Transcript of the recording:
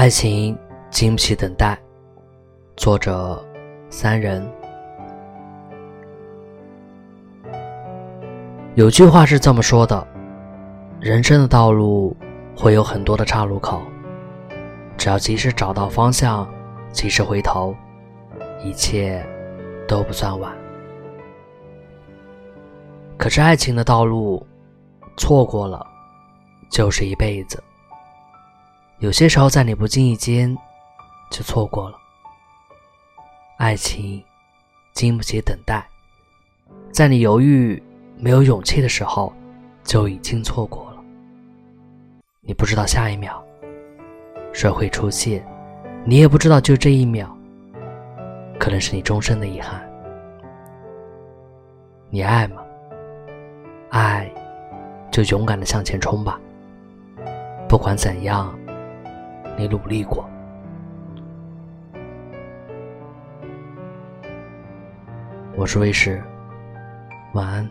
爱情经不起等待，作者三人。有句话是这么说的，人生的道路会有很多的岔路口，只要及时找到方向，及时回头，一切都不算晚。可是爱情的道路错过了就是一辈子，有些时候在你不经意间就错过了。爱情经不起等待，在你犹豫没有勇气的时候就已经错过了。你不知道下一秒谁会出现，你也不知道就这一秒可能是你终身的遗憾。你爱吗？爱就勇敢地向前冲吧，不管怎样你努力过。我是卫士，晚安。